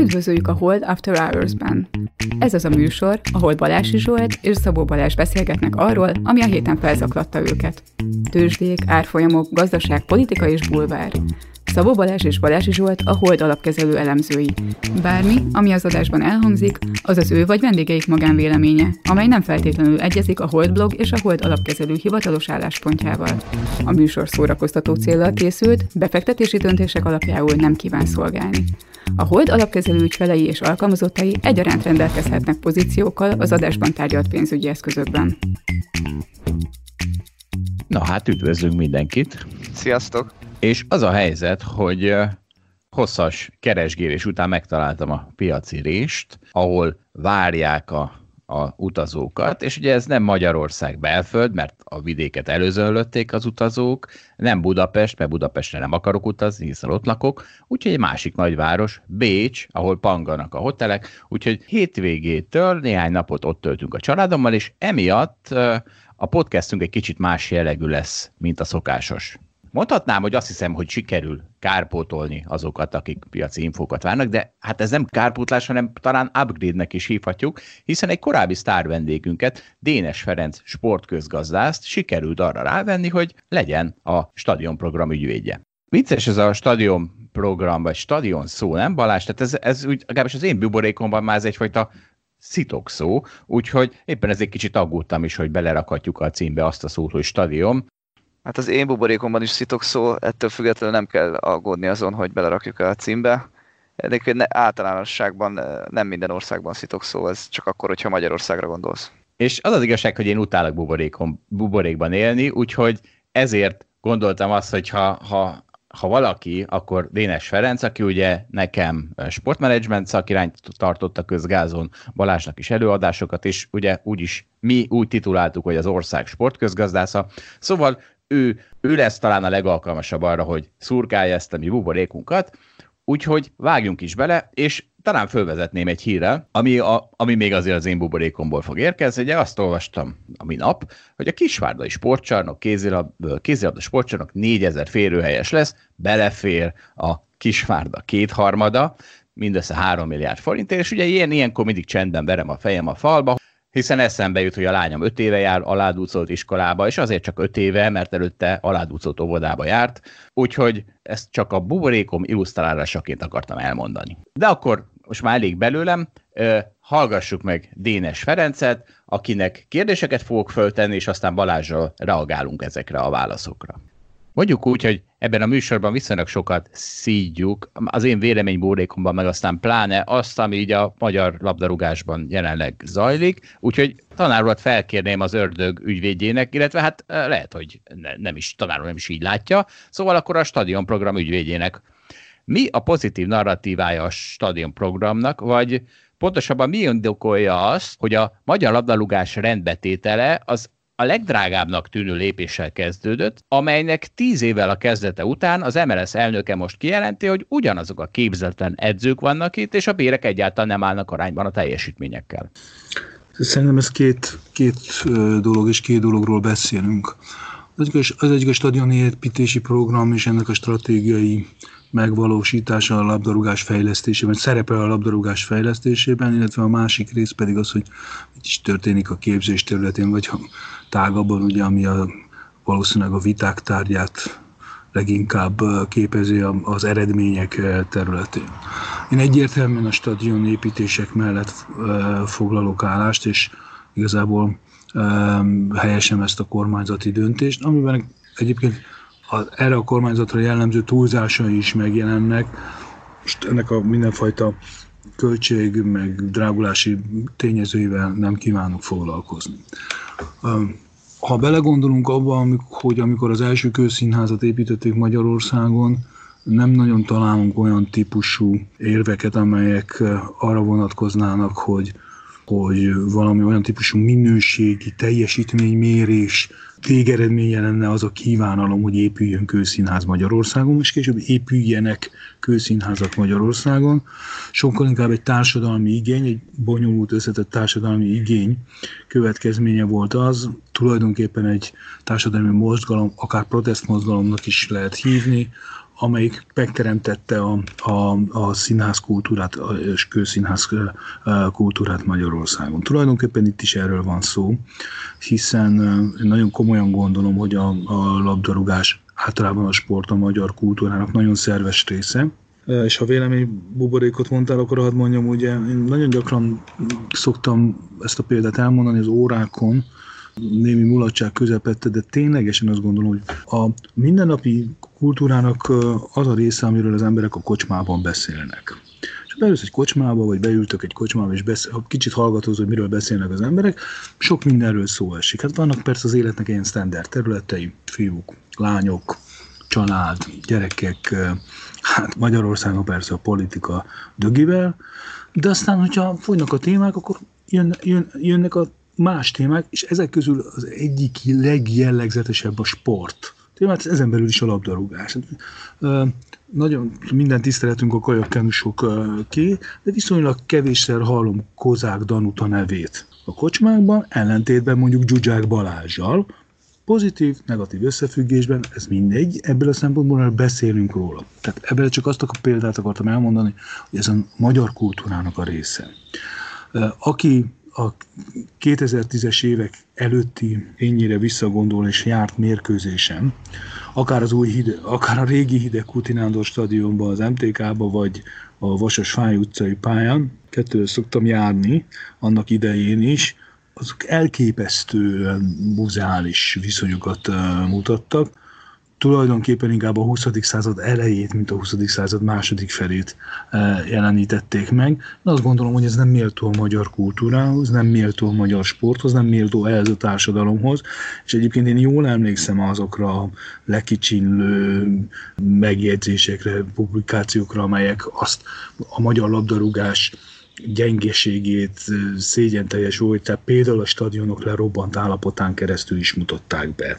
Üdvözöljük a Hold After Hours-ben! Ez az a műsor, ahol Balási Zsolt és Szabó Balázs beszélgetnek arról, ami a héten felzaklatta őket. Tőzsdék, árfolyamok, gazdaság, politika és bulvár. Szabó Balázs és Balási Zsolt a Hold alapkezelő elemzői. Bármi, ami az adásban elhangzik, az az ő vagy vendégeik magánvéleménye, amely nem feltétlenül egyezik a Hold blog és a Hold alapkezelő hivatalos álláspontjával. A műsor szórakoztató céllal készült, befektetési döntések alapjául nem kíván szolgálni. A Hold alapkezelő ügyfelei és alkalmazottai egyaránt rendelkezhetnek pozíciókkal az adásban tárgyalt pénzügyi eszközökben. Na hát, üdvözlünk mindenkit! Sziasztok! És az a helyzet, hogy hosszas keresgélés után megtaláltam a piaci rést, ahol várják a utazókat, és ugye ez nem Magyarország belföld, mert a vidéket előzönlötték az utazók, nem Budapest, mert Budapestre nem akarok utazni, hiszen ott lakok, úgyhogy egy másik nagyváros, Bécs, ahol panganak a hotelek, úgyhogy hétvégétől néhány napot ott töltünk a családommal, és emiatt a podcastünk egy kicsit más jellegű lesz, mint a szokásos. Mondhatnám, hogy azt hiszem, hogy sikerül kárpótolni azokat, akik piaci infókat várnak, de hát ez nem kárpótlás, hanem talán upgrade-nek is hívhatjuk, hiszen egy korábbi sztárvendégünket, Dénes Ferenc sportközgazdást sikerült arra rávenni, hogy legyen a stadionprogram ügyvédje. Vicces ez a stadionprogram, vagy stadion szó, nem Balázs? Tehát ez úgy, legalábbis az én buborékomban már ez egyfajta szitokszó, úgyhogy éppen ezért kicsit aggódtam is, hogy belerakhatjuk a címbe azt a szót, hogy stadion. Hát az én buborékomban is szitokszó, ettől függetlenül nem kell aggódni azon, hogy belerakjuk el a címbe. Egyébként általánosságban nem minden országban szitokszó, ez csak akkor, hogyha Magyarországra gondolsz. És az az igazság, hogy én utálok buborékban élni, úgyhogy ezért gondoltam azt, hogy ha valaki, akkor Dénes Ferenc, aki ugye nekem sportmenedzsment szakirányt tartott a közgázon, Balázsnak is előadásokat, és ugye úgyis mi úgy tituláltuk, hogy az ország sportközgazdásza. Szóval ő lesz talán a legalkalmasabb arra, hogy szurkálja ezt a mi buborékunkat, úgyhogy vágjunk is bele, és talán fölvezetném egy hírrel, ami még azért az én buborékomból fog érkezni. Ugye azt olvastam a minap, hogy a kisvárdai sportcsarnok, kézilabda sportcsarnok 4000 férőhelyes lesz, belefér a Kisvárda kétharmada, mindössze 3 milliárd forintért, és ugye ilyenkor mindig csendben verem a fejem a falba, hiszen eszembe jut, hogy a lányom 5 éve jár aládúcolt iskolába, és azért csak 5 éve, mert előtte aládúcolt óvodába járt, úgyhogy ezt csak a buborékom illusztrálásaként akartam elmondani. De akkor most már elég belőlem, hallgassuk meg Dénes Ferencet, akinek kérdéseket fogok föltenni, és aztán Balázsral reagálunk ezekre a válaszokra. Mondjuk úgy, hogy ebben a műsorban viszonylag sokat szídjuk, az én véleménybuborékomban, meg aztán pláne azt, ami így a magyar labdarúgásban jelenleg zajlik, úgyhogy tanárulat felkérném az ördög ügyvédjének, illetve hát lehet, hogy nem is tanárul, nem is így látja, szóval akkor a stadionprogram ügyvédjének. Mi a pozitív narratívája a stadionprogramnak, vagy pontosabban mi indokolja azt, hogy a magyar labdarúgás rendbetétele az a legdrágábbnak tűnő lépéssel kezdődött, amelynek 10 évvel a kezdete után az MLS elnöke most kijelenti, hogy ugyanazok a képzetlen edzők vannak itt, és a bérek egyáltalán nem állnak arányban a teljesítményekkel. Szerintem ez két dolog, és két dologról beszélünk. Az egyik a stadionépítési program, és ennek a stratégiai megvalósítása a labdarúgás fejlesztésében, szerepel a labdarúgás fejlesztésében, illetve a másik rész pedig az, hogy itt is történik a képzés területén, vagy tágabban, ugye, ami valószínűleg a viták tárgyát leginkább képezi az eredmények területén. Én egyértelműen a stadionépítések mellett foglalok állást, és igazából helyesem ezt a kormányzati döntést, amiben egyébként erre a kormányzatra jellemző túlzásai is megjelennek. Most ennek a mindenfajta költség, meg drágulási tényezőivel nem kívánok foglalkozni. Ha belegondolunk abban, hogy amikor az első kőszínházat építették Magyarországon, nem nagyon találunk olyan típusú érveket, amelyek arra vonatkoznának, hogy valami olyan típusú minőségi teljesítménymérés végeredménye lenne az a kívánalom, hogy épüljön kőszínház Magyarországon, és később épüljenek kőszínházak Magyarországon. Sokkal inkább egy társadalmi igény, egy bonyolult összetett társadalmi igény következménye volt az, tulajdonképpen egy társadalmi mozgalom, akár protestmozgalomnak is lehet hívni, amelyik megteremtette a színház kultúrát, és kőszínház kultúrát Magyarországon. Tulajdonképpen itt is erről van szó, hiszen nagyon komolyan gondolom, hogy a labdarúgás általában a sport a magyar kultúrának nagyon szerves része, és ha vélemény buborékot mondtál, akkor hadd mondjam, ugye én nagyon gyakran szoktam ezt a példát elmondani az órákon, némi mulatság közepette, de ténylegesen azt gondolom, hogy a mindennapi kultúrának az a része, amiről az emberek a kocsmában beszélnek. És beülsz egy kocsmába, vagy beültök egy kocsmába, és kicsit hallgatóz, hogy miről beszélnek az emberek, sok mindenről szó esik. Hát vannak persze az életnek ilyen standard területei, fiúk, lányok, család, gyerekek, hát Magyarországon persze a politika dögivel, de aztán, hogyha folynak a témák, akkor jönnek a más témák, és ezek közül az egyik legjellegzetesebb a sport. Tehát ezen belül is a labdarúgás. Nagyon minden tiszteletünk a kajakkenusokké, de viszonylag kevésszer hallom Kozák Danuta nevét a kocsmákban, ellentétben mondjuk Dzsudzsák Balázssal. Pozitív, negatív összefüggésben, ez mindegy, ebből a szempontból beszélünk róla. Tehát ebből csak azt a példát akartam elmondani, hogy ez a magyar kultúrának a része. Aki a 2010-es évek előtti ennyire visszagondol és járt mérkőzésen, akár a régi hidegkúti Nándor stadionban, az MTK-ba, vagy a Vasas-Fáy utcai pályán, kettőre szoktam járni annak idején is, azok elképesztő muzeális viszonyokat mutattak. Tulajdonképpen inkább a 20. század elejét, mint a 20. század második felét jelenítették meg. De azt gondolom, hogy ez nem méltó a magyar kultúrához, nem méltó a magyar sporthoz, nem méltó ehhez a társadalomhoz. És egyébként én jól emlékszem azokra a lekicsinlő megjegyzésekre, publikációkra, amelyek azt a magyar labdarúgás gyengeségét, szégyenteljes voltát például a stadionok lerobbant állapotán keresztül is mutatták be.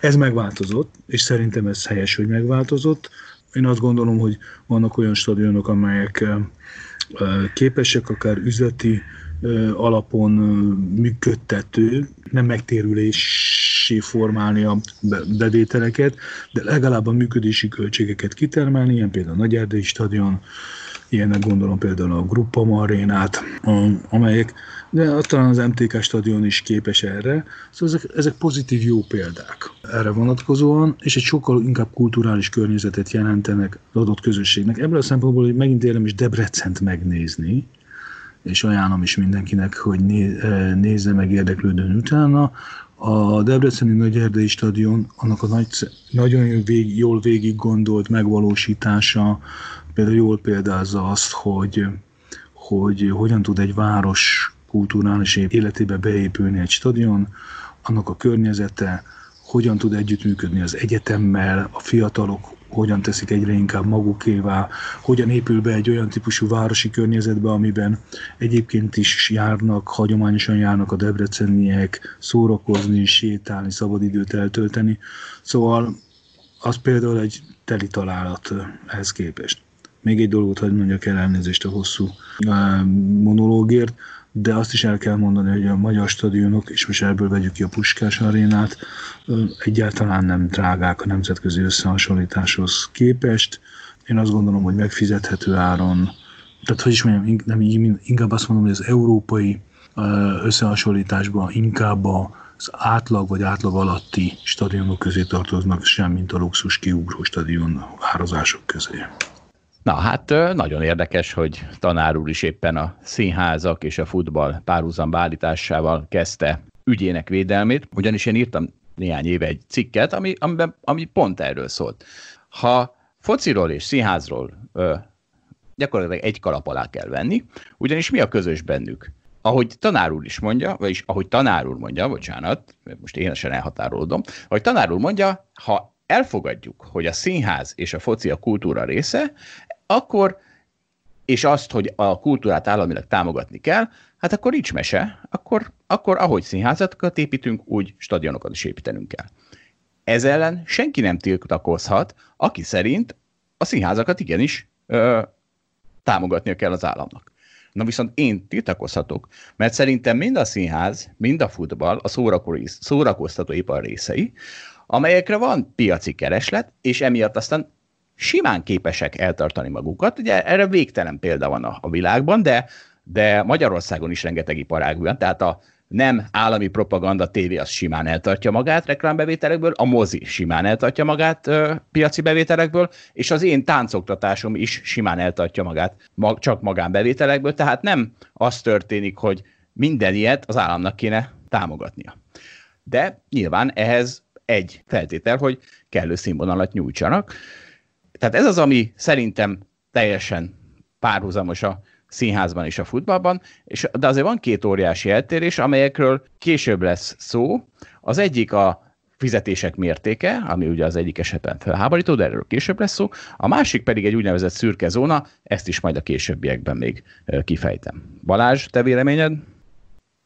Ez megváltozott, és szerintem ez helyes, hogy megváltozott. Én azt gondolom, hogy vannak olyan stadionok, amelyek képesek akár üzleti alapon működtető, nem megtérüléssé formálni a bevételeket, de legalább a működési költségeket kitermelni, ilyen például a Nagyerdei stadion, ilyenek gondolom például a Groupama Arénát, amelyek, de talán az MTK stadion is képes erre. Szóval ezek pozitív jó példák erre vonatkozóan, és egy sokkal inkább kulturális környezetet jelentenek az adott közösségnek. Ebből a szempontból, hogy megint érdemes is Debrecent megnézni, és ajánlom is mindenkinek, hogy nézze meg érdeklődőn utána. A Debreceni Nagyerdei stadion, annak a nagyon jól végig gondolt megvalósítása például jól példázza azt, hogy hogyan tud egy város kulturális életébe beépülni egy stadion, annak a környezete, hogyan tud együttműködni az egyetemmel, a fiatalok hogyan teszik egyre inkább magukévá, hogyan épül be egy olyan típusú városi környezetbe, amiben egyébként is járnak, hagyományosan járnak a debreceniek, szórakozni, sétálni, szabadidőt eltölteni. Szóval az például egy teli találat ehhez képest. Még egy dolgot hadd mondjak el, elnézést a hosszú monológért, de azt is el kell mondani, hogy a magyar stadionok, és most ebből vegyük ki a Puskás Arénát, egyáltalán nem drágák a nemzetközi összehasonlításhoz képest. Én azt gondolom, hogy megfizethető áron, tehát hogy is mondjam, nem, inkább azt mondom, hogy az európai összehasonlításban inkább az átlag vagy átlag alatti stadionok közé tartoznak, sem mint a luxus kiugró stadion árazások közé. Na hát nagyon érdekes, hogy tanár úr is éppen a színházak és a futball párhuzamba állításával kezdte ügyének védelmét, ugyanis én írtam néhány éve egy cikket, ami pont erről szólt. Ha fociról és színházról gyakorlatilag egy kalap alá kell venni, ugyanis mi a közös bennük? Ahogy tanár úr is mondja, vagyis ahogy tanár úr mondja, bocsánat, most én sem elhatárolódom, ahogy tanár úr mondja, ha elfogadjuk, hogy a színház és a foci a kultúra része, akkor, és azt, hogy a kultúrát államilag támogatni kell, hát akkor nincs mese, akkor ahogy színházakat építünk, úgy stadionokat is építenünk kell. Ez ellen senki nem tiltakozhat, aki szerint a színházakat igenis támogatnia kell az államnak. Na viszont én tiltakozhatok, mert szerintem mind a színház, mind a futball a szórakoztatóipar részei, amelyekre van piaci kereslet, és emiatt aztán simán képesek eltartani magukat. Ugye erre végtelen példa van a világban, de Magyarországon is rengeteg iparág van, tehát a nem állami propaganda TV az simán eltartja magát reklámbevételekből, a mozi simán eltartja magát piaci bevételekből, és az én táncoktatásom is simán eltartja magát csak magánbevételekből, tehát nem az történik, hogy minden ilyet az államnak kéne támogatnia. De nyilván ehhez egy feltétel, hogy kellő színvonalat nyújtsanak. Tehát ez az, ami szerintem teljesen párhuzamos a színházban és a futballban, de azért van két óriási eltérés, amelyekről később lesz szó. Az egyik a fizetések mértéke, ami ugye az egyik esetben felháborító, de erről később lesz szó. A másik pedig egy úgynevezett szürke zóna, ezt is majd a későbbiekben még kifejtem. Balázs, te véleményed?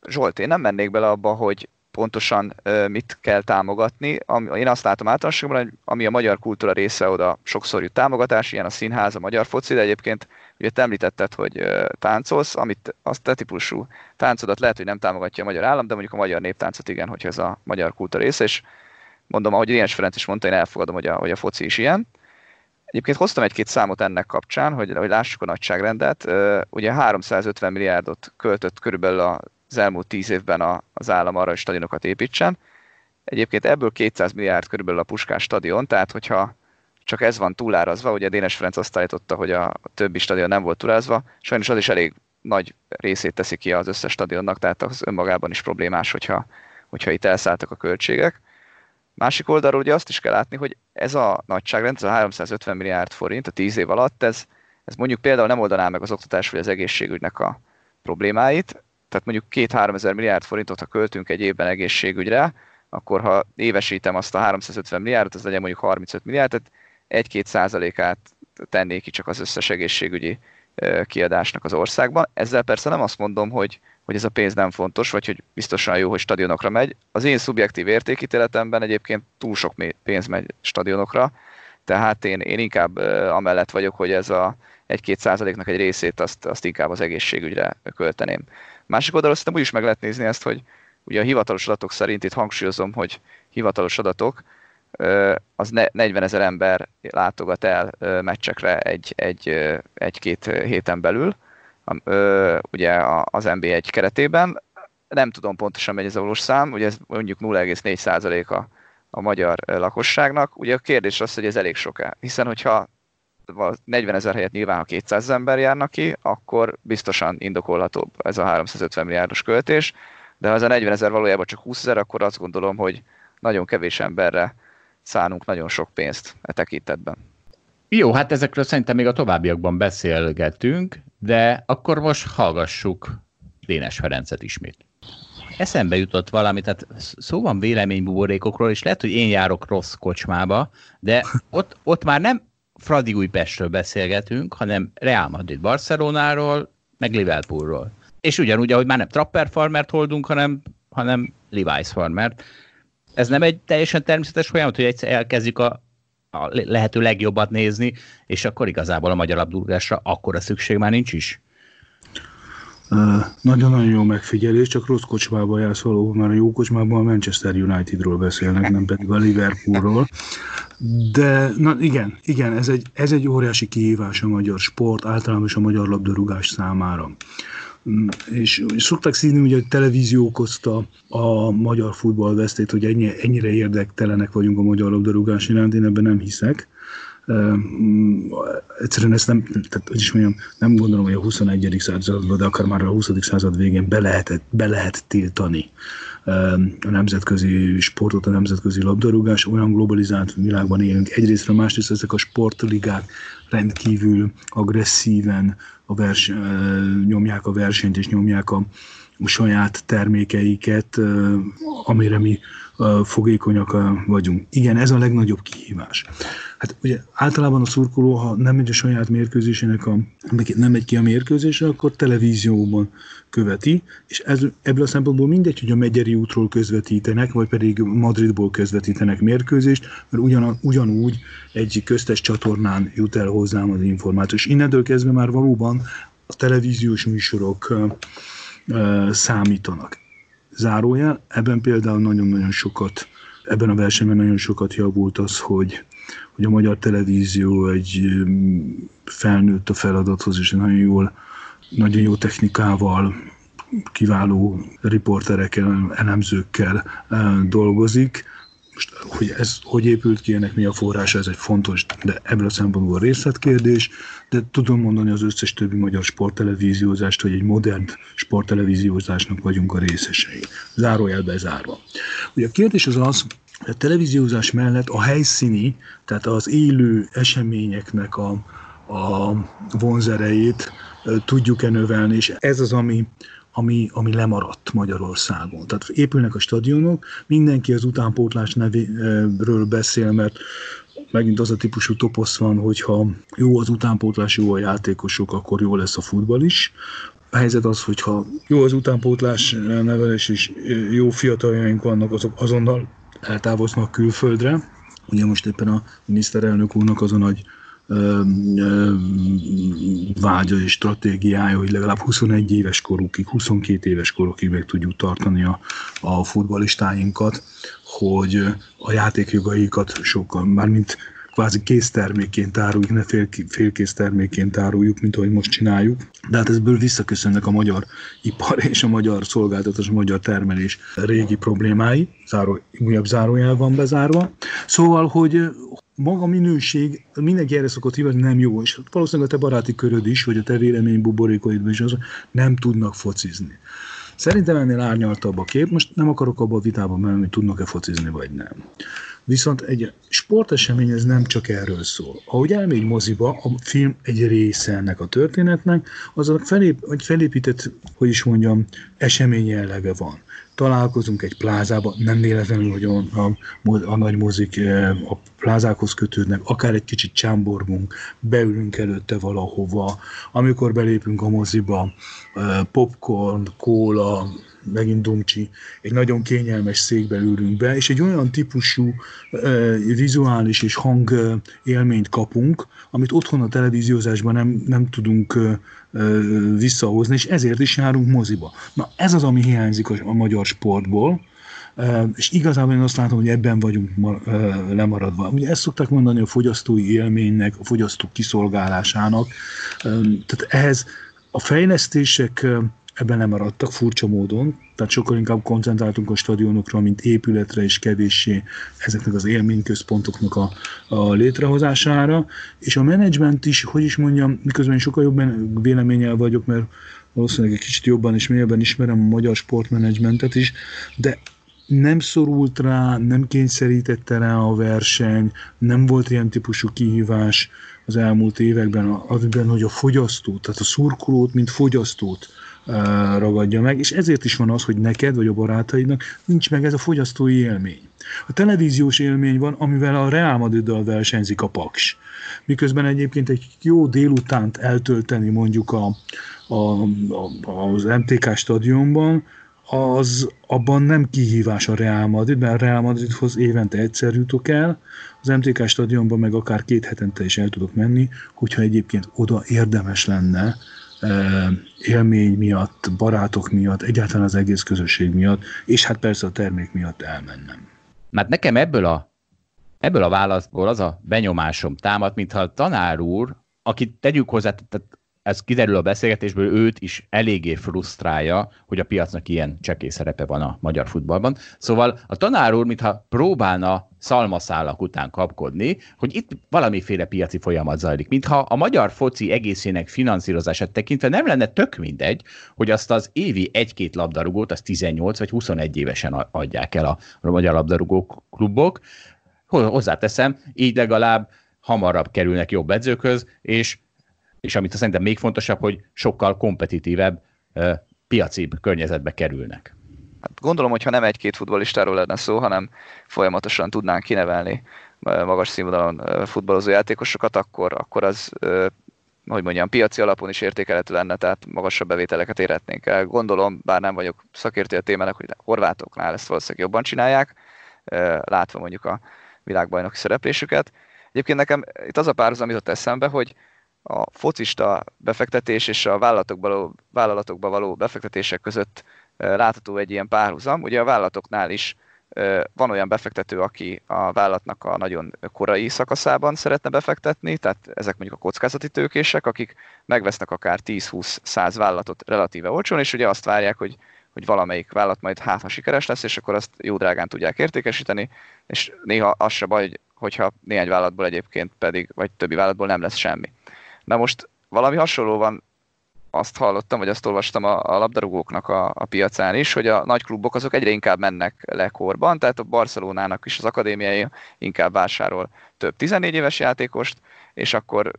Zsolt, én nem mennék bele abba, hogy pontosan mit kell támogatni. Én azt látom általánosságban, hogy ami a magyar kultúra része, oda sokszor jut támogatás, ilyen a színház, a magyar foci, de egyébként ugye te említetted, hogy táncolsz, amit azt te típusú táncodat lehet, hogy nem támogatja a magyar állam, de mondjuk a magyar néptáncot igen, hogyha ez a magyar kultúra része, és mondom, ahogy Dénes Ferenc is mondta, én elfogadom, hogy a foci is ilyen. Egyébként hoztam egy-két számot ennek kapcsán, hogy lássuk a nagyságrendet. Ugye 350 milliárdot költött körülbelül az elmúlt 10 évben az állam arra, hogy stadionokat építsen. Egyébként ebből 200 milliárd körülbelül a Puskás stadion, tehát hogyha csak ez van túlárazva, ugye Dénes Ferenc azt állította, hogy a többi stadion nem volt túlárazva, sajnos az is elég nagy részét teszi ki az összes stadionnak, tehát az önmagában is problémás, hogyha itt elszálltak a költségek. Másik oldalról ugye azt is kell látni, hogy ez a nagyságrend, ez a 350 milliárd forint a 10 év alatt, ez mondjuk például nem oldaná meg az oktatás vagy az egészségügynek a problémáit, tehát mondjuk 2-3 ezer milliárd forintot, ha költünk egy évben egészségügyre, akkor ha évesítem azt a 350 milliárdot, az legyen mondjuk 35 milliárd, tehát 1-2%-át tennék ki csak az összes egészségügyi kiadásnak az országban. Ezzel persze nem azt mondom, hogy ez a pénz nem fontos, vagy hogy biztosan jó, hogy stadionokra megy. Az én szubjektív értékítéletemben egyébként túl sok pénz megy stadionokra, tehát én inkább amellett vagyok, hogy ez a 1-2%-nak egy részét azt inkább az egészségügyre költeném. Másik oldalról szerintem úgy is meg lehet nézni ezt, hogy ugye a hivatalos adatok szerint, itt hangsúlyozom, hogy hivatalos adatok, az 40 ezer ember látogat el meccsekre egy-két héten belül, ugye az NB1 keretében. Nem tudom pontosan, hogy ez a valós szám, ugye ez mondjuk 0,4% a magyar lakosságnak. Ugye a kérdés az, hogy ez elég sok-e, hiszen hogyha 40 ezer helyett nyilván, ha 200 ember járnak ki, akkor biztosan indokolhatóbb ez a 350 milliárdos költés, de ha ez a 40 ezer valójában csak 20 ezer, akkor azt gondolom, hogy nagyon kevés emberre szánunk nagyon sok pénzt e tekintetben. Jó, hát ezekről szerintem még a továbbiakban beszélgetünk, de akkor most hallgassuk Dénes Ferencet ismét. Eszembe jutott valami, tehát szó van véleménybuborékokról, és lehet, hogy én járok rossz kocsmába, de ott már nem Fradi Újpestről beszélgetünk, hanem Real Madrid Barcelonáról, meg Liverpoolról. És ugyanúgy, ahogy már nem Trapper Farmert holdunk, hanem Levi's Farmert. Ez nem egy teljesen természetes folyamat, hogy egyszer elkezdjük a lehető legjobbat nézni, és akkor igazából a magyar labdarúgásra akkora szükség már nincs is? Nagyon-nagyon jó megfigyelés, csak rossz kocsmában jársz valóban, mert a jó kocsmában a Manchester Unitedról beszélnek, nem pedig a Liverpoolról. De na, igen, ez egy óriási kihívás a magyar sport, általában is a magyar labdarúgás számára. És szokták szívni, hogy a televízió okozta a magyar futball vesztét, hogy ennyire érdektelenek vagyunk a magyar labdarúgás iránt, én ebben nem hiszek. Egyszerűen ezt nem gondolom, hogy a 21. században, de akár már a 20. század végén be lehet tiltani a nemzetközi sportot, a nemzetközi labdarúgás. Olyan globalizált világban élünk egyrészt, másrészt ezek a sportligák rendkívül agresszíven nyomják a versenyt és nyomják a saját termékeiket, amire mi fogékonyak vagyunk. Igen, ez a legnagyobb kihívás. Hát ugye általában a szurkoló, ha nem megy a saját mérkőzésének, nem megy ki a mérkőzésre, akkor televízióban követi, és ebből a szempontból mindegy, hogy a Megyeri útról közvetítenek, vagy pedig Madridból közvetítenek mérkőzést, mert ugyanúgy egy köztes csatornán jut el hozzám az információ. És innentől kezdve már valóban a televíziós műsorok számítanak. Zárójel, ebben például nagyon-nagyon sokat, ebben a versenyben nagyon sokat javult az, hogy hogy a magyar televízió egy felnőtt a feladathoz, és nagyon jó technikával, kiváló riporterekkel, elemzőkkel dolgozik. Most, hogy ez hogy épült ki, ennek mi a forrása, ez egy fontos, de ebből a szempontból részletkérdés, de tudom mondani az összes többi magyar sporttelevíziózást, hogy egy modern sporttelevíziózásnak vagyunk a részesei. Zárójelbe zárva. Ugye a kérdés az az, hogy a televíziózás mellett a helyszíni, tehát az élő eseményeknek a vonzerejét tudjuk-e növelni, és ez az, ami lemaradt Magyarországon. Tehát épülnek a stadionok, mindenki az utánpótlás nevéről beszél, mert megint az a típusú toposz van, hogyha jó az utánpótlás, jó a játékosok, akkor jó lesz a futball is. A helyzet az, hogyha jó az utánpótlás nevelés és jó fiataljaink vannak, azok azonnal eltávoznak külföldre. Ugye most éppen a miniszterelnök úrnak az a nagy vágya és stratégiája, hogy legalább 21 éves korukig, 22 éves korukig meg tudjuk tartani a futballistáinkat, hogy a játékjogaikat sokkal, mármint kvázi késztermékként áruljuk, ne félkésztermékként áruljuk, mint ahogy most csináljuk. De hát ezből visszaköszönnek a magyar ipar és a magyar szolgáltatás, a magyar termelés régi problémái. Újabb zárójel van bezárva. Szóval, hogy maga minőség, mindenki erre szokott hívni, nem jó, és valószínűleg a te baráti köröd is, vagy a te vélemény buborékaidban is az, nem tudnak focizni. Szerintem ennél árnyaltabb a kép, most nem akarok abba a vitában menni, hogy tudnak-e focizni, vagy nem. Viszont egy sportesemény ez nem csak erről szól. Ahogy elmegy moziba, a film egy része ennek a történetnek, az a felépített, hogy is mondjam, esemény jellege van. Találkozunk egy plázában, nem véletlenül, hogy a nagy mozik a plázákhoz kötődnek, akár egy kicsit csámborgunk, beülünk előtte valahova, amikor belépünk a moziba, popcorn, kóla, megint dumcsi, egy nagyon kényelmes székbe ülünk be, és egy olyan típusú vizuális és hang élményt kapunk, amit otthon a televíziózásban nem tudunk visszahozni, és ezért is járunk moziba. Na ez az, ami hiányzik a magyar sportból, és igazából én azt látom, hogy ebben vagyunk lemaradva. Ugye ezt szokták mondani a fogyasztói élménynek, a fogyasztók kiszolgálásának, tehát ehhez a fejlesztések ebben lemaradtak furcsa módon, tehát sokkal inkább koncentráltunk a stadionokra, mint épületre és kevéssé ezeknek az élményközpontoknak a létrehozására, és a menedzsment is, hogy is mondjam, miközben én sokkal jobb véleménnyel vagyok, mert valószínűleg egy kicsit jobban és mélyebben ismerem a magyar sportmenedzsmentet is, de nem szorult rá, nem kényszerítette rá a verseny, nem volt ilyen típusú kihívás az elmúlt években, amiben, hogy a fogyasztót, tehát a szurkolót, mint fogyasztót ragadja meg, és ezért is van az, hogy neked vagy a barátaidnak nincs meg ez a fogyasztói élmény. A televíziós élmény van, amivel a Real Madriddal versenyzik a Paks. Miközben egyébként egy jó délutánt eltölteni mondjuk az MTK stadionban, az abban nem kihívás a Real Madrid, mert a Real Madridhoz évente egyszer jutok el, az MTK stadionban meg akár 2 hetente is el tudok menni, hogyha egyébként oda érdemes lenne élmény miatt, barátok miatt, egyáltalán az egész közösség miatt, és hát persze a termék miatt elmennem. Mert nekem ebből a válaszból az a benyomásom támad, mintha a tanár úr, akit tegyük hozzá, tehát ez kiderül a beszélgetésből, őt is eléggé frusztrálja, hogy a piacnak ilyen csekély szerepe van a magyar futballban. Szóval a tanár úr, mintha próbálna szalmaszálak után kapkodni, hogy itt valamiféle piaci folyamat zajlik. Mintha a magyar foci egészének finanszírozását tekintve nem lenne tök mindegy, hogy azt az évi 1-2 labdarúgót, azt 18 vagy 21 évesen adják el a magyar labdarúgó klubok. Hozzáteszem, így legalább hamarabb kerülnek jobb edzőkhöz, és amit szerintem még fontosabb, hogy sokkal kompetitívebb, piacibb környezetbe kerülnek. Hát gondolom, hogyha nem 1-2 futballistáról lenne szó, hanem folyamatosan tudnánk kinevelni magas színvonalon futballozó játékosokat, akkor az, hogy mondjam, piaci alapon is értékelhető lenne, tehát magasabb bevételeket érhetnénk el. Gondolom, bár nem vagyok szakértő a témának, hogy horvátoknál ezt valószínűleg jobban csinálják, látva mondjuk a világbajnoki szereplésüket. Egyébként nekem itt az a párhuzam jutott eszembe, hogy a focista befektetés és a vállalatokba való befektetések között látható egy ilyen párhuzam. Ugye a vállalatoknál is Van olyan befektető, aki a vállalatnak a nagyon korai szakaszában szeretne befektetni, tehát ezek mondjuk a kockázati tőkések, akik megvesznek akár 10-20-100 vállalatot relatíve olcsón, és ugye azt várják, hogy valamelyik vállalat majd hátha sikeres lesz, és akkor azt jó drágán tudják értékesíteni, és néha az se baj, hogyha néhány vállalatból egyébként pedig, vagy többi vállalatból nem lesz semmi. Na most valami hasonló van, azt hallottam, vagy azt olvastam a labdarúgóknak a piacán is, hogy a nagy klubok azok egyre inkább mennek le korban, tehát a Barcelonának is az akadémiai inkább vásárol több 14 éves játékost, és akkor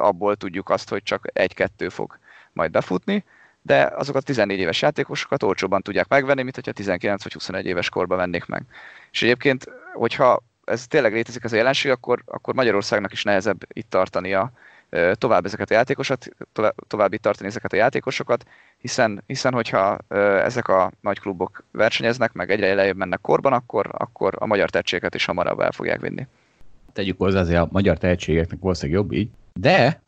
abból tudjuk azt, hogy csak 1-2 fog majd befutni, de azokat 14 éves játékosokat olcsóban tudják megvenni, mint hogyha 19 vagy 21 éves korban vennék meg. És egyébként, hogyha ez tényleg létezik az a jelenség, akkor Magyarországnak is nehezebb itt tartania tovább tartani ezeket a játékosokat, hiszen hogyha ezek a nagy klubok versenyeznek, meg egyre lejjebb mennek korban, akkor a magyar tehetségeket is hamarabb el fogják vinni. Tegyük hozzá, azért a magyar tehetségeknek valószínűleg jobb így, de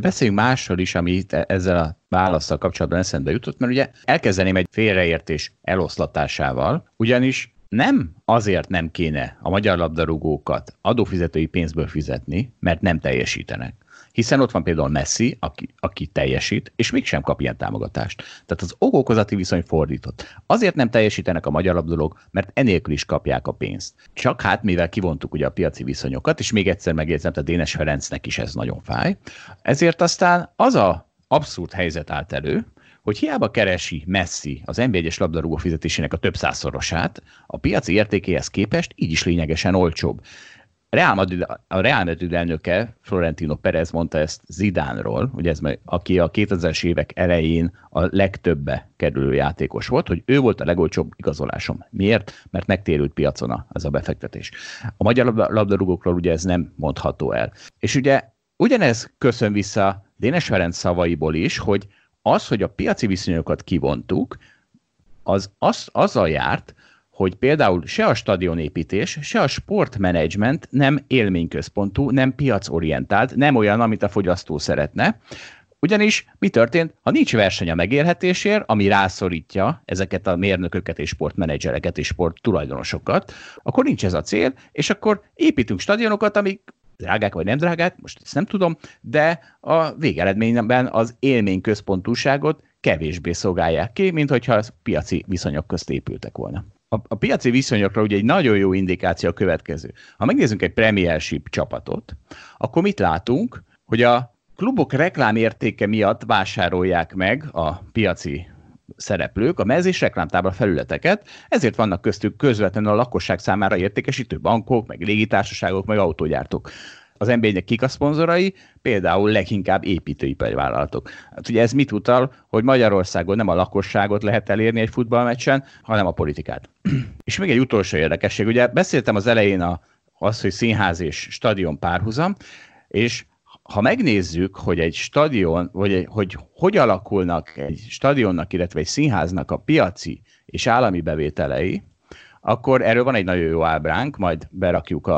beszéljünk másról is, ami ezzel a válaszsal kapcsolatban eszembe jutott, mert ugye elkezdeném egy félreértés eloszlatásával, ugyanis nem azért nem kéne a magyar labdarúgókat adófizetői pénzből fizetni, mert nem teljesítenek. Hiszen ott van például Messi, aki teljesít, és mégsem kap ilyen támogatást. Tehát az okokozati viszony fordított. Azért nem teljesítenek a magyar labdarúgók, mert enélkül is kapják a pénzt. Csak hát, mivel kivontuk ugye a piaci viszonyokat, és még egyszer megjegyzem, a Dénes Ferencnek is ez nagyon fáj, ezért aztán az a abszurd helyzet állt elő, hogy hiába keresi Messi az NB1-es labdarúgó fizetésének a több százszorosát, a piaci értékéhez képest így is lényegesen olcsóbb. A Real Madrid elnöke, Florentino Perez mondta ezt Zidánról, ugye ez, aki a 2000-es évek elején a legtöbbe kerülő játékos volt, hogy ő volt a legolcsóbb igazolásom. Miért? Mert megtérült piacon ez a befektetés. A magyar labdarúgókról ugye ez nem mondható el. És ugye ugyanez köszön vissza Dénes Ferenc szavaiból is, hogy az, hogy a piaci viszonyokat kivontuk, az azzal járt, hogy például se a stadionépítés, se a sportmenedzsment nem élményközpontú, nem piacorientált, nem olyan, amit a fogyasztó szeretne. Ugyanis mi történt? Ha nincs verseny a megélhetésért, ami rászorítja ezeket a mérnököket és sportmenedzsereket és sporttulajdonosokat, akkor nincs ez a cél, és akkor építünk stadionokat, amik drágák vagy nem drágák, most ezt nem tudom, de a végeredményben az élményközpontúságot kevésbé szolgálják ki, mint hogyha a piaci viszonyok közt épültek volna. A piaci viszonyokra ugye egy nagyon jó indikáció a következő. Ha megnézzünk egy Premiership csapatot, akkor mit látunk, hogy a klubok reklámértéke miatt vásárolják meg a piaci szereplők a mez- és reklámtábla felületeket, ezért vannak köztük közvetlenül a lakosság számára értékesítő bankok, meg légitársaságok, meg autógyártók. Az NB1-nek kik a szponzorai? Például leginkább építőipari vállalatok. Hát ugye ez mit utal, hogy Magyarországon nem a lakosságot lehet elérni egy futballmeccsen, hanem a politikát. És még egy utolsó érdekesség. Ugye beszéltem az elején az, hogy színház és stadion párhuzam, és ha megnézzük, hogy egy stadion, vagy hogy alakulnak egy stadionnak, illetve egy színháznak a piaci és állami bevételei, akkor erről van egy nagyon jó ábránk, majd berakjuk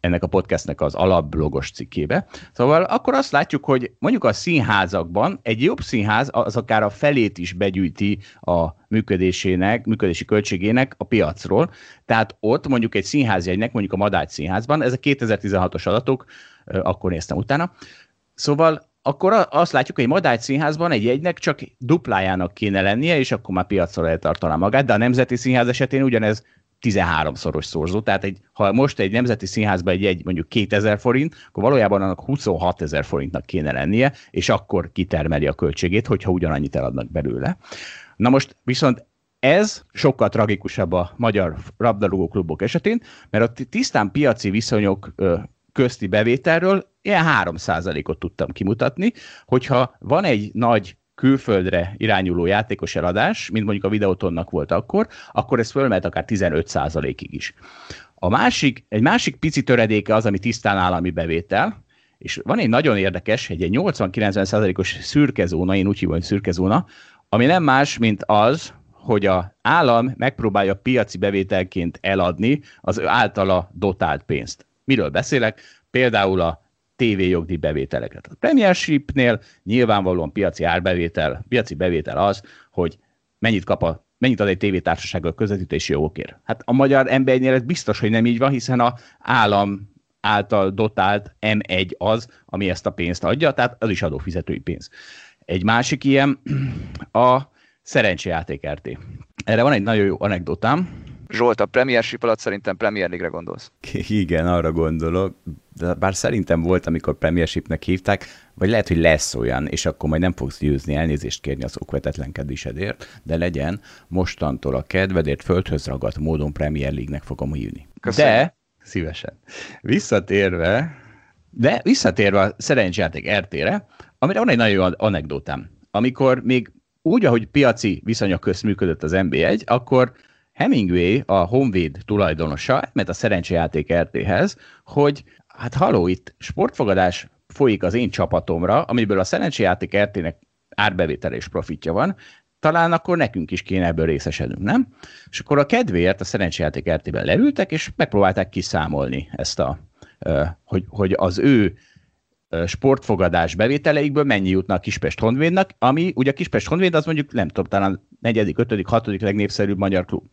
ennek a podcastnek az alapblogos cikkébe. Szóval akkor azt látjuk, hogy mondjuk a színházakban egy jobb színház az akár a felét is begyűjti a működési költségének a piacról. Tehát ott mondjuk egy színházjegynek, mondjuk a Madách színházban, ezek 2016-os adatok, akkor néztem utána. Szóval akkor azt látjuk, hogy egy Madách színházban egy jegynek csak duplájának kéne lennie, és akkor már piacra eltartaná magát, de a Nemzeti Színház esetén ugyanez 13-szoros szorzó, tehát ha most egy Nemzeti Színházban egy jegy mondjuk 2000 forint, akkor valójában annak 26 000 forintnak kéne lennie, és akkor kitermeli a költségét, hogyha ugyanannyit eladnak belőle. Na most viszont ez sokkal tragikusabb a magyar labdarúgó klubok esetén, mert a tisztán piaci viszonyok közti bevételről ilyen 3%-ot tudtam kimutatni, hogyha van egy nagy külföldre irányuló játékos eladás, mint mondjuk a Videotonnak volt akkor ez fölmehet akár 15%-ig is. Egy másik pici töredéke az, ami tisztán állami bevétel, és van egy nagyon érdekes, egy 80-90%-os szürke zóna, én úgy hívom, hogy szürke zóna, ami nem más, mint az, hogy az állam megpróbálja piaci bevételként eladni az általa dotált pénzt. Miről beszélek? Például a tévéjogdíj bevételeket. A Premiershipnél nyilvánvalóan piaci bevétel az, hogy mennyit kap a mennyit ad egy tévétársasággal közvetítési jogokért? Hát a magyar NB1-nél ez biztos, hogy nem így van, hiszen az állam által dotált M1 az, ami ezt a pénzt adja, tehát az is adófizetői pénz. Egy másik ilyen a Szerencsejáték Zrt. Erre van egy nagyon jó anekdotám. Zsolt, a Premiership alatt szerintem Premier League-re gondolsz. Igen, arra gondolok. De bár szerintem volt, amikor Premiershipnek hívták, vagy lehet, hogy lesz olyan, és akkor majd nem fogsz győzni elnézést kérni az okvetetlenkedésedért, de legyen mostantól a kedvedért földhöz ragadt módon Premier League-nek fogom hívni. Köszönöm. De szívesen. Visszatérve a Szerencsejáték Zrt-re, amire van egy nagyon jó anekdotám. Amikor még úgy, ahogy piaci viszonyok közt működött az NB1, akkor Hemingway, a Honvéd tulajdonosa, mert a Szerencsejáték Zrt-hez, hogy hát halló, itt sportfogadás folyik az én csapatomra, amiből a Szerencsejáték Zrt-nek árbevétele és profitja van, talán akkor nekünk is kéne ebből részesednünk, nem? És akkor a kedvéért a Szerencsejáték Zrt-ben leültek, és megpróbálták kiszámolni ezt a, hogy az ő sportfogadás bevételeikből mennyi jutna a Kispest-Honvédnak, ami ugye a Kispest-Honvéd az mondjuk nem tudom, talán 4., 5., 6. legnépszerűbb magyar klub.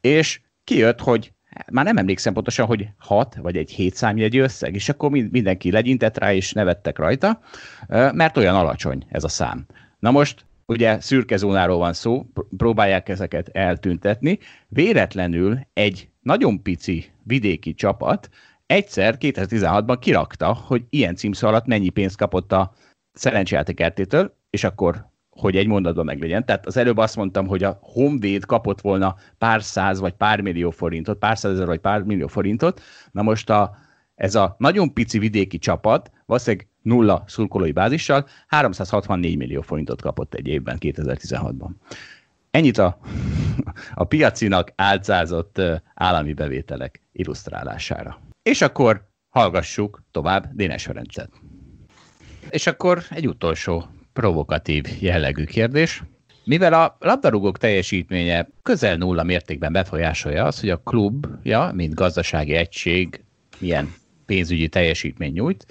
És kijött, hogy már nem emlékszem pontosan, hogy 6 vagy egy 7 számjegyű összeg, és akkor mindenki legyintett rá és nevettek rajta, mert olyan alacsony ez a szám. Na most ugye szürke zónáról van szó, próbálják ezeket eltüntetni. Véletlenül egy nagyon pici vidéki csapat egyszer 2016-ban kirakta, hogy ilyen címszó alatt mennyi pénzt kapott a Szerencsejáték Zrt-től, és akkor, hogy egy mondatban meglegyen. Tehát az előbb azt mondtam, hogy a Honvéd kapott volna pár száz vagy pár millió forintot, pár százezer vagy pár millió forintot. Na most ez a nagyon pici vidéki csapat, valószínűleg nulla szurkolói bázissal, 364 millió forintot kapott egy évben 2016-ban. Ennyit a piacinak álcázott állami bevételek illusztrálására. És akkor hallgassuk tovább Dénes Ferencet. És akkor egy utolsó provokatív jellegű kérdés. Mivel a labdarúgók teljesítménye közel nulla mértékben befolyásolja az, hogy a klubja, mint gazdasági egység, milyen pénzügyi teljesítmény nyújt,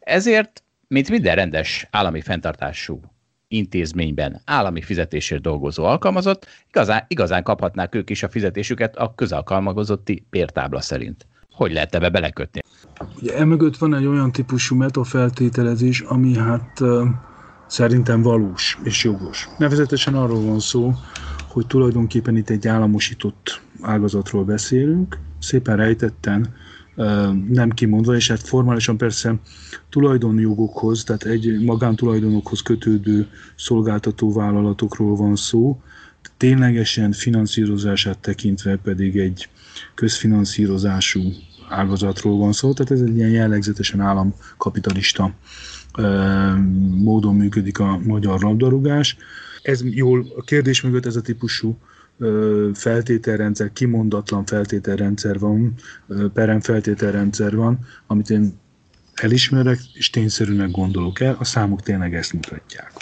ezért, mint minden rendes állami fenntartású intézményben állami fizetésért dolgozó alkalmazott, igazán kaphatnák ők is a fizetésüket a közalkalmazotti bértábla szerint. Hogy lehet ebbe belekötni? Ugye emögött van egy olyan típusú metafeltételezés, ami hát szerintem valós és jogos. Nevezetesen arról van szó, hogy tulajdonképpen itt egy államosított ágazatról beszélünk, szépen rejtetten, nem kimondva, és hát formálisan persze tulajdonjogokhoz, tehát egy magántulajdonokhoz kötődő szolgáltató vállalatokról van szó, ténylegesen finanszírozását tekintve pedig egy közfinanszírozású ágazatról van szó, tehát ez egy ilyen jellegzetesen államkapitalista módon működik a magyar labdarúgás. Ez jól, a kérdés mögött ez a típusú feltételrendszer, kimondatlan feltételrendszer van, perem feltételrendszer van, amit én elismerek és tényszerűnek gondolok el, a számok tényleg ezt mutatják.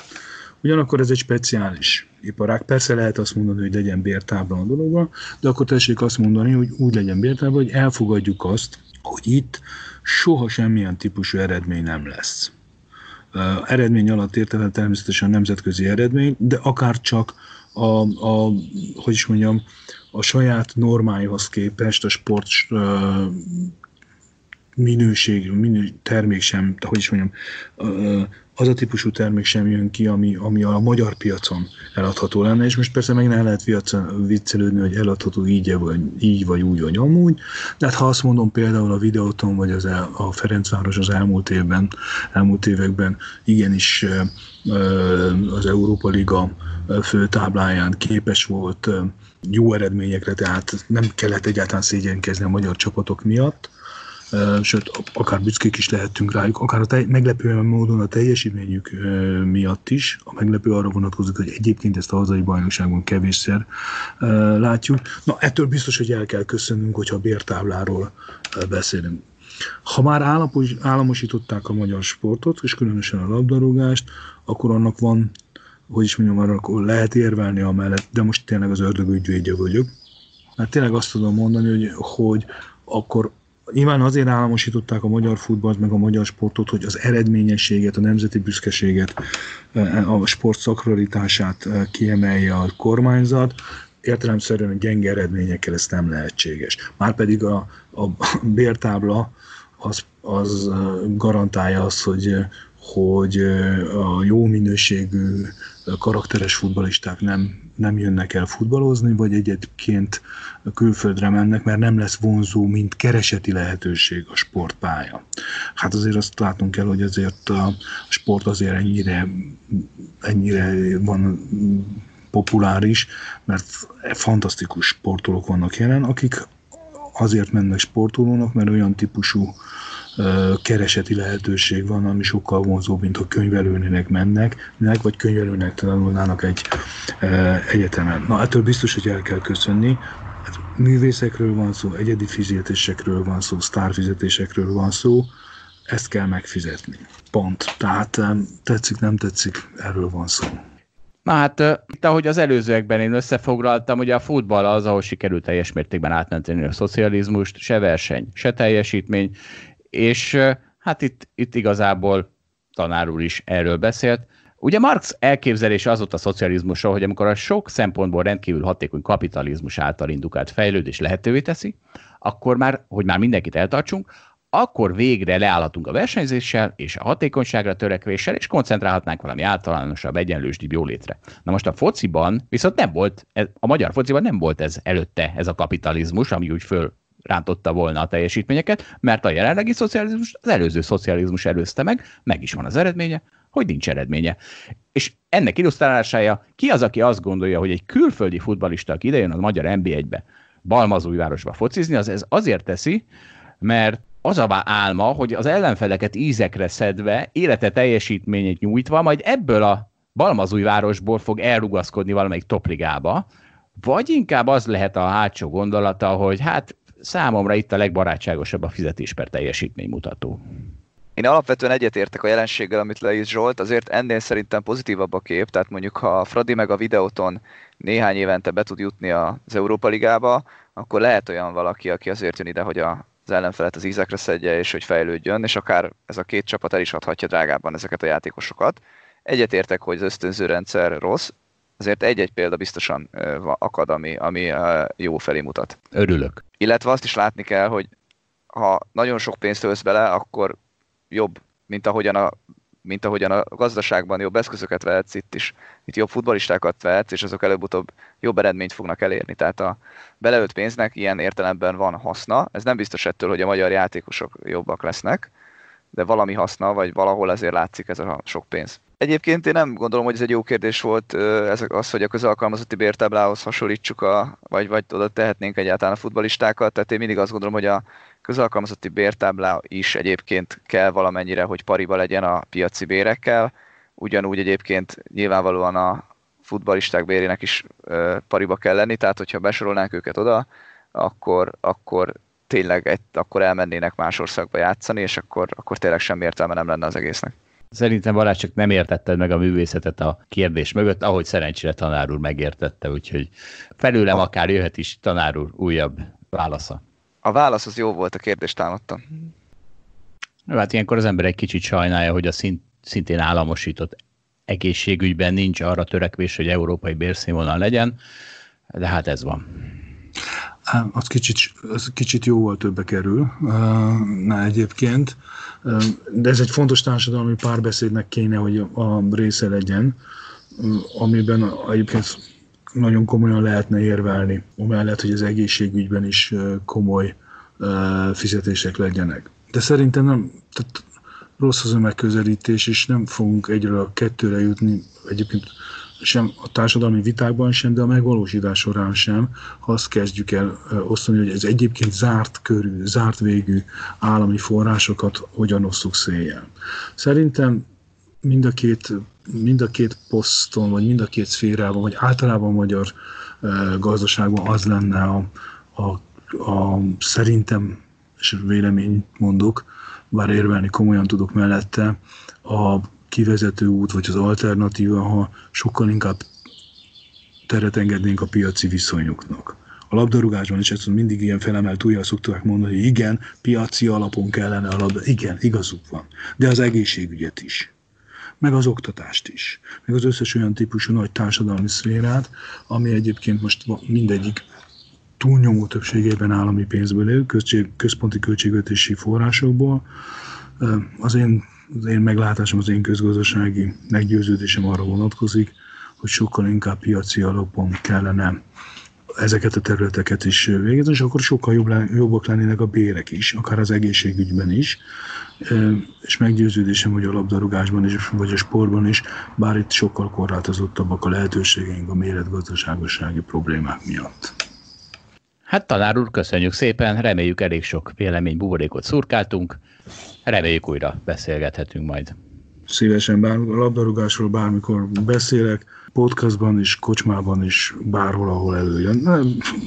Ugyanakkor ez egy speciális iparág. Persze lehet azt mondani, hogy legyen bértábla a dologban, de akkor tessék azt mondani, hogy úgy legyen bértábla, hogy elfogadjuk azt, hogy itt soha semmilyen típusú eredmény nem lesz. Eredmény alatt értelem természetesen nemzetközi eredmény, de akár csak a saját normáihoz képest a sport termék sem, az a típusú termék sem jön ki, ami a magyar piacon eladható lenne, és most persze meg nem lehet viccelődni, hogy eladható így vagy úgy vagy amúgy, de hát ha azt mondom például a Videoton vagy a Ferencváros az elmúlt években igenis az Európa Liga főtábláján képes volt jó eredményekre, tehát nem kellett egyáltalán szégyenkezni a magyar csapatok miatt, sőt, akár büszkék is lehettünk rájuk, akár meglepően módon a teljesítményük miatt is. A meglepő arra vonatkozik, hogy egyébként ezt a hazai bajnokságon kevésszer látjuk. Na, ettől biztos, hogy el kell köszönnünk, hogyha a bértábláról beszélünk. Ha már államosították a magyar sportot, és különösen a labdarúgást, akkor annak van, akkor lehet érvelni amellett, de most tényleg az ördög ügyvédje vagyok. Mert tényleg azt tudom mondani, hogy akkor nyilván azért államosították a magyar futballt, meg a magyar sportot, hogy az eredményességet, a nemzeti büszkeséget, a sport szakralitását kiemelje a kormányzat, értelemszerűen gyenge eredményekkel ez nem lehetséges. Márpedig a bértábla az garantálja azt, hogy a jó minőségű karakteres futballisták nem jönnek el futballozni, vagy egyébként külföldre mennek, mert nem lesz vonzó, mint kereseti lehetőség a sportpálya. Hát azért azt látnunk kell, hogy azért a sport azért ennyire van populáris, mert fantasztikus sportolók vannak jelen, akik azért mennek sportolónak, mert olyan típusú kereseti lehetőség van, ami sokkal vonzóbb, mint ha könyvelőnek mennek, vagy könyvelőnek tanulnának egy egyetemen. Na, ettől biztos, hogy el kell köszönni. Művészekről van szó, egyedi fizetésekről van szó, sztárfizetésekről van szó, ezt kell megfizetni. Pont. Tehát tetszik, nem tetszik, erről van szó. Na hát, ahogy az előzőekben én összefoglaltam, ugye a futball az, ahol sikerült teljes mértékben átmenteni a szocializmust, se verseny, se teljesítmény, és hát itt igazából tanár úr is erről beszélt. Ugye Marx elképzelése az ott a szocializmusról, hogy amikor a sok szempontból rendkívül hatékony kapitalizmus által indukált fejlődés lehetővé teszi, akkor már, hogy már mindenkit eltartsunk, akkor végre leállhatunk a versenyzéssel és a hatékonyságra törekvéssel, és koncentrálhatnánk valami általánosabb, egyenlősdibb jólétre. Na most a fociban viszont nem volt, a magyar fociban nem volt ez előtte, ez a kapitalizmus, ami úgy fölrántotta volna a teljesítményeket, mert a jelenlegi szocializmus az előző szocializmus előzte meg is van az eredménye, hogy nincs eredménye. És ennek illusztrálásája ki az, aki azt gondolja, hogy egy külföldi futballista, aki idejön a magyar NB1-be, Balmazújvárosba focizni, az ez azért teszi, mert az a álma, hogy az ellenfeleket ízekre szedve, élete teljesítményét nyújtva, majd ebből a Balmazújvárosból fog elrugaszkodni valamelyik topligába, vagy inkább az lehet a hátsó gondolata, hogy hát számomra itt a legbarátságosabb a fizetés per teljesítménymutató. Én alapvetően egyetértek a jelenséggel, amit leírt Zsolt, azért ennél szerintem pozitívabb a kép, tehát mondjuk ha a Fradi meg a Videoton néhány évente be tud jutni az Európa Ligába, akkor lehet olyan valaki, aki azért jön ide, hogy az ellenfelet az ízekre szedje, és hogy fejlődjön, és akár ez a két csapat el is adhatja drágában ezeket a játékosokat. Egyetértek, hogy az ösztönző rendszer rossz, azért egy-egy példa biztosan akad, ami jó felé mutat. Örülök. Illetve azt is látni kell, hogy ha nagyon sok pénzt ölsz bele, akkor jobb, mint ahogyan a gazdaságban jobb eszközöket vehetsz itt is. Itt jobb futballistákat vehetsz, és azok előbb-utóbb jobb eredményt fognak elérni. Tehát a beleölt pénznek ilyen értelemben van haszna. Ez nem biztos ettől, hogy a magyar játékosok jobbak lesznek, de valami haszna, vagy valahol azért látszik ez a sok pénz. Egyébként én nem gondolom, hogy ez egy jó kérdés volt, ez az, hogy a közalkalmazotti bértáblához hasonlítsuk, vagy oda tehetnénk egyáltalán a futballistákat. Tehát én mindig azt gondolom, hogy a közalkalmazotti bértáblá is egyébként kell valamennyire, hogy pariba legyen a piaci bérekkel. Ugyanúgy egyébként nyilvánvalóan a futballisták bérének is pariba kell lenni, tehát hogyha besorolnánk őket oda, akkor tényleg akkor elmennének más országba játszani, és akkor tényleg semmi értelme nem lenne az egésznek. Szerintem Balázs csak nem értetted meg a művészetet a kérdés mögött, ahogy szerencsére tanár úr megértette, úgyhogy felőlem akár jöhet is tanár úr újabb válasza. A válasz az jó volt, a kérdést támadtam. Hát ilyenkor az ember egy kicsit sajnálja, hogy a szintén államosított egészségügyben nincs arra törekvés, hogy európai bérszínvonal legyen, de hát ez van. Az kicsit jóval többe kerül, egyébként, de ez egy fontos társadalmi párbeszédnek kéne, hogy a része legyen, amiben egyébként nagyon komolyan lehetne érvelni, amellett, hogy az egészségügyben is komoly fizetések legyenek. De szerintem nem, tehát rossz az a megközelítés, és nem fogunk egyről a kettőre jutni, egyébként sem a társadalmi vitákban sem, de a megvalósítás során sem, ha azt kezdjük el osztani, hogy ez egyébként zárt körű, zárt végű állami forrásokat hogyan osszuk széjjel. Szerintem mind a két poszton, vagy mind a két szférában, vagy általában a magyar gazdaságban az lenne a szerintem, és véleményt mondok, bár érvelni komolyan tudok mellette, a kivezető út, vagy az alternatíva, ha sokkal inkább teret engednénk a piaci viszonyoknak. A labdarúgásban is ezt mindig ilyen felemelt ujjal szokták mondani, hogy igen, piaci alapon kellene a labda, igen, igazuk van, de az egészségügyet is. meg az oktatást is, meg az összes olyan típusú nagy társadalmi szférát, ami egyébként most mindegyik túlnyomó többségében állami pénzből él, központi költségvetési forrásokból. Az én meglátásom, az én közgazdasági meggyőződésem arra vonatkozik, hogy sokkal inkább piaci alapon kellene ezeket a területeket is végezni, és akkor sokkal jobbak lennének a bérek is, akár az egészségügyben is, és meggyőződésem, hogy a labdarúgásban is, vagy a sportban is, bár itt sokkal korlátozottabbak a lehetőségeink a méretgazdaságossági problémák miatt. Hát tanár úr, köszönjük szépen, reméljük elég sok véleménybuborékot szurkáltunk, reméljük újra beszélgethetünk majd. Szívesen, bár a labdarúgásról bármikor beszélek, podcastban is, kocsmában is, bárhol, ahol előjön.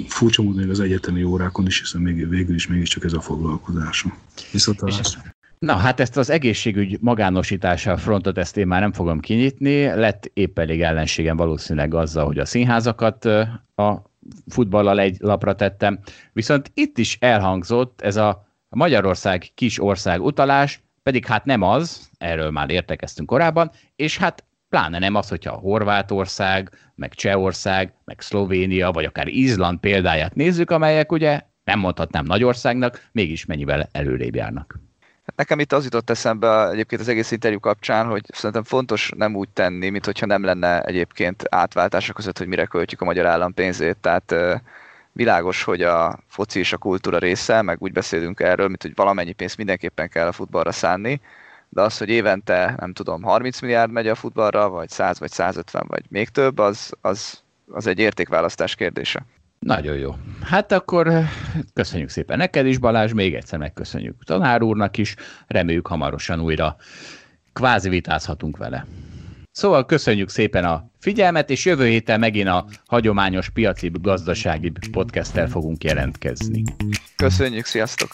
Furcsa módon az egyetemi órákon is, hiszen végül is mégiscsak ez a foglalkozásom. Viszontlátásra. Na, hát ezt az egészségügy magánosítása frontot, ezt én már nem fogom kinyitni. Lett épp elég ellenségem valószínűleg azzal, hogy a színházakat a futballal egy lapra tettem. Viszont itt is elhangzott ez a Magyarország kis ország utalás, pedig hát nem az, erről már értekeztünk korábban, és hát pláne nem az, hogyha Horvátország, meg Csehország, meg Szlovénia, vagy akár Izland példáját nézzük, amelyek ugye nem mondhatnám nagyországnak, mégis mennyivel előrébb járnak. Nekem itt az jutott eszembe egyébként az egész interjú kapcsán, hogy szerintem fontos nem úgy tenni, mint hogyha nem lenne egyébként átváltása között, hogy mire költjük a magyar állam pénzét. Tehát világos, hogy a foci és a kultúra része, meg úgy beszélünk erről, mint hogy valamennyi pénzt mindenképpen kell a futballra szánni, de az, hogy évente, nem tudom, 30 milliárd megy a futballra, vagy 100, vagy 150, vagy még több, az egy értékválasztás kérdése. Nagyon jó. Hát akkor köszönjük szépen neked is, Balázs, még egyszer megköszönjük tanár úrnak is, reméljük hamarosan újra kvázi vitázhatunk vele. Szóval köszönjük szépen a figyelmet, és jövő héten megint a hagyományos piaci gazdasági podcasttel fogunk jelentkezni. Köszönjük, sziasztok!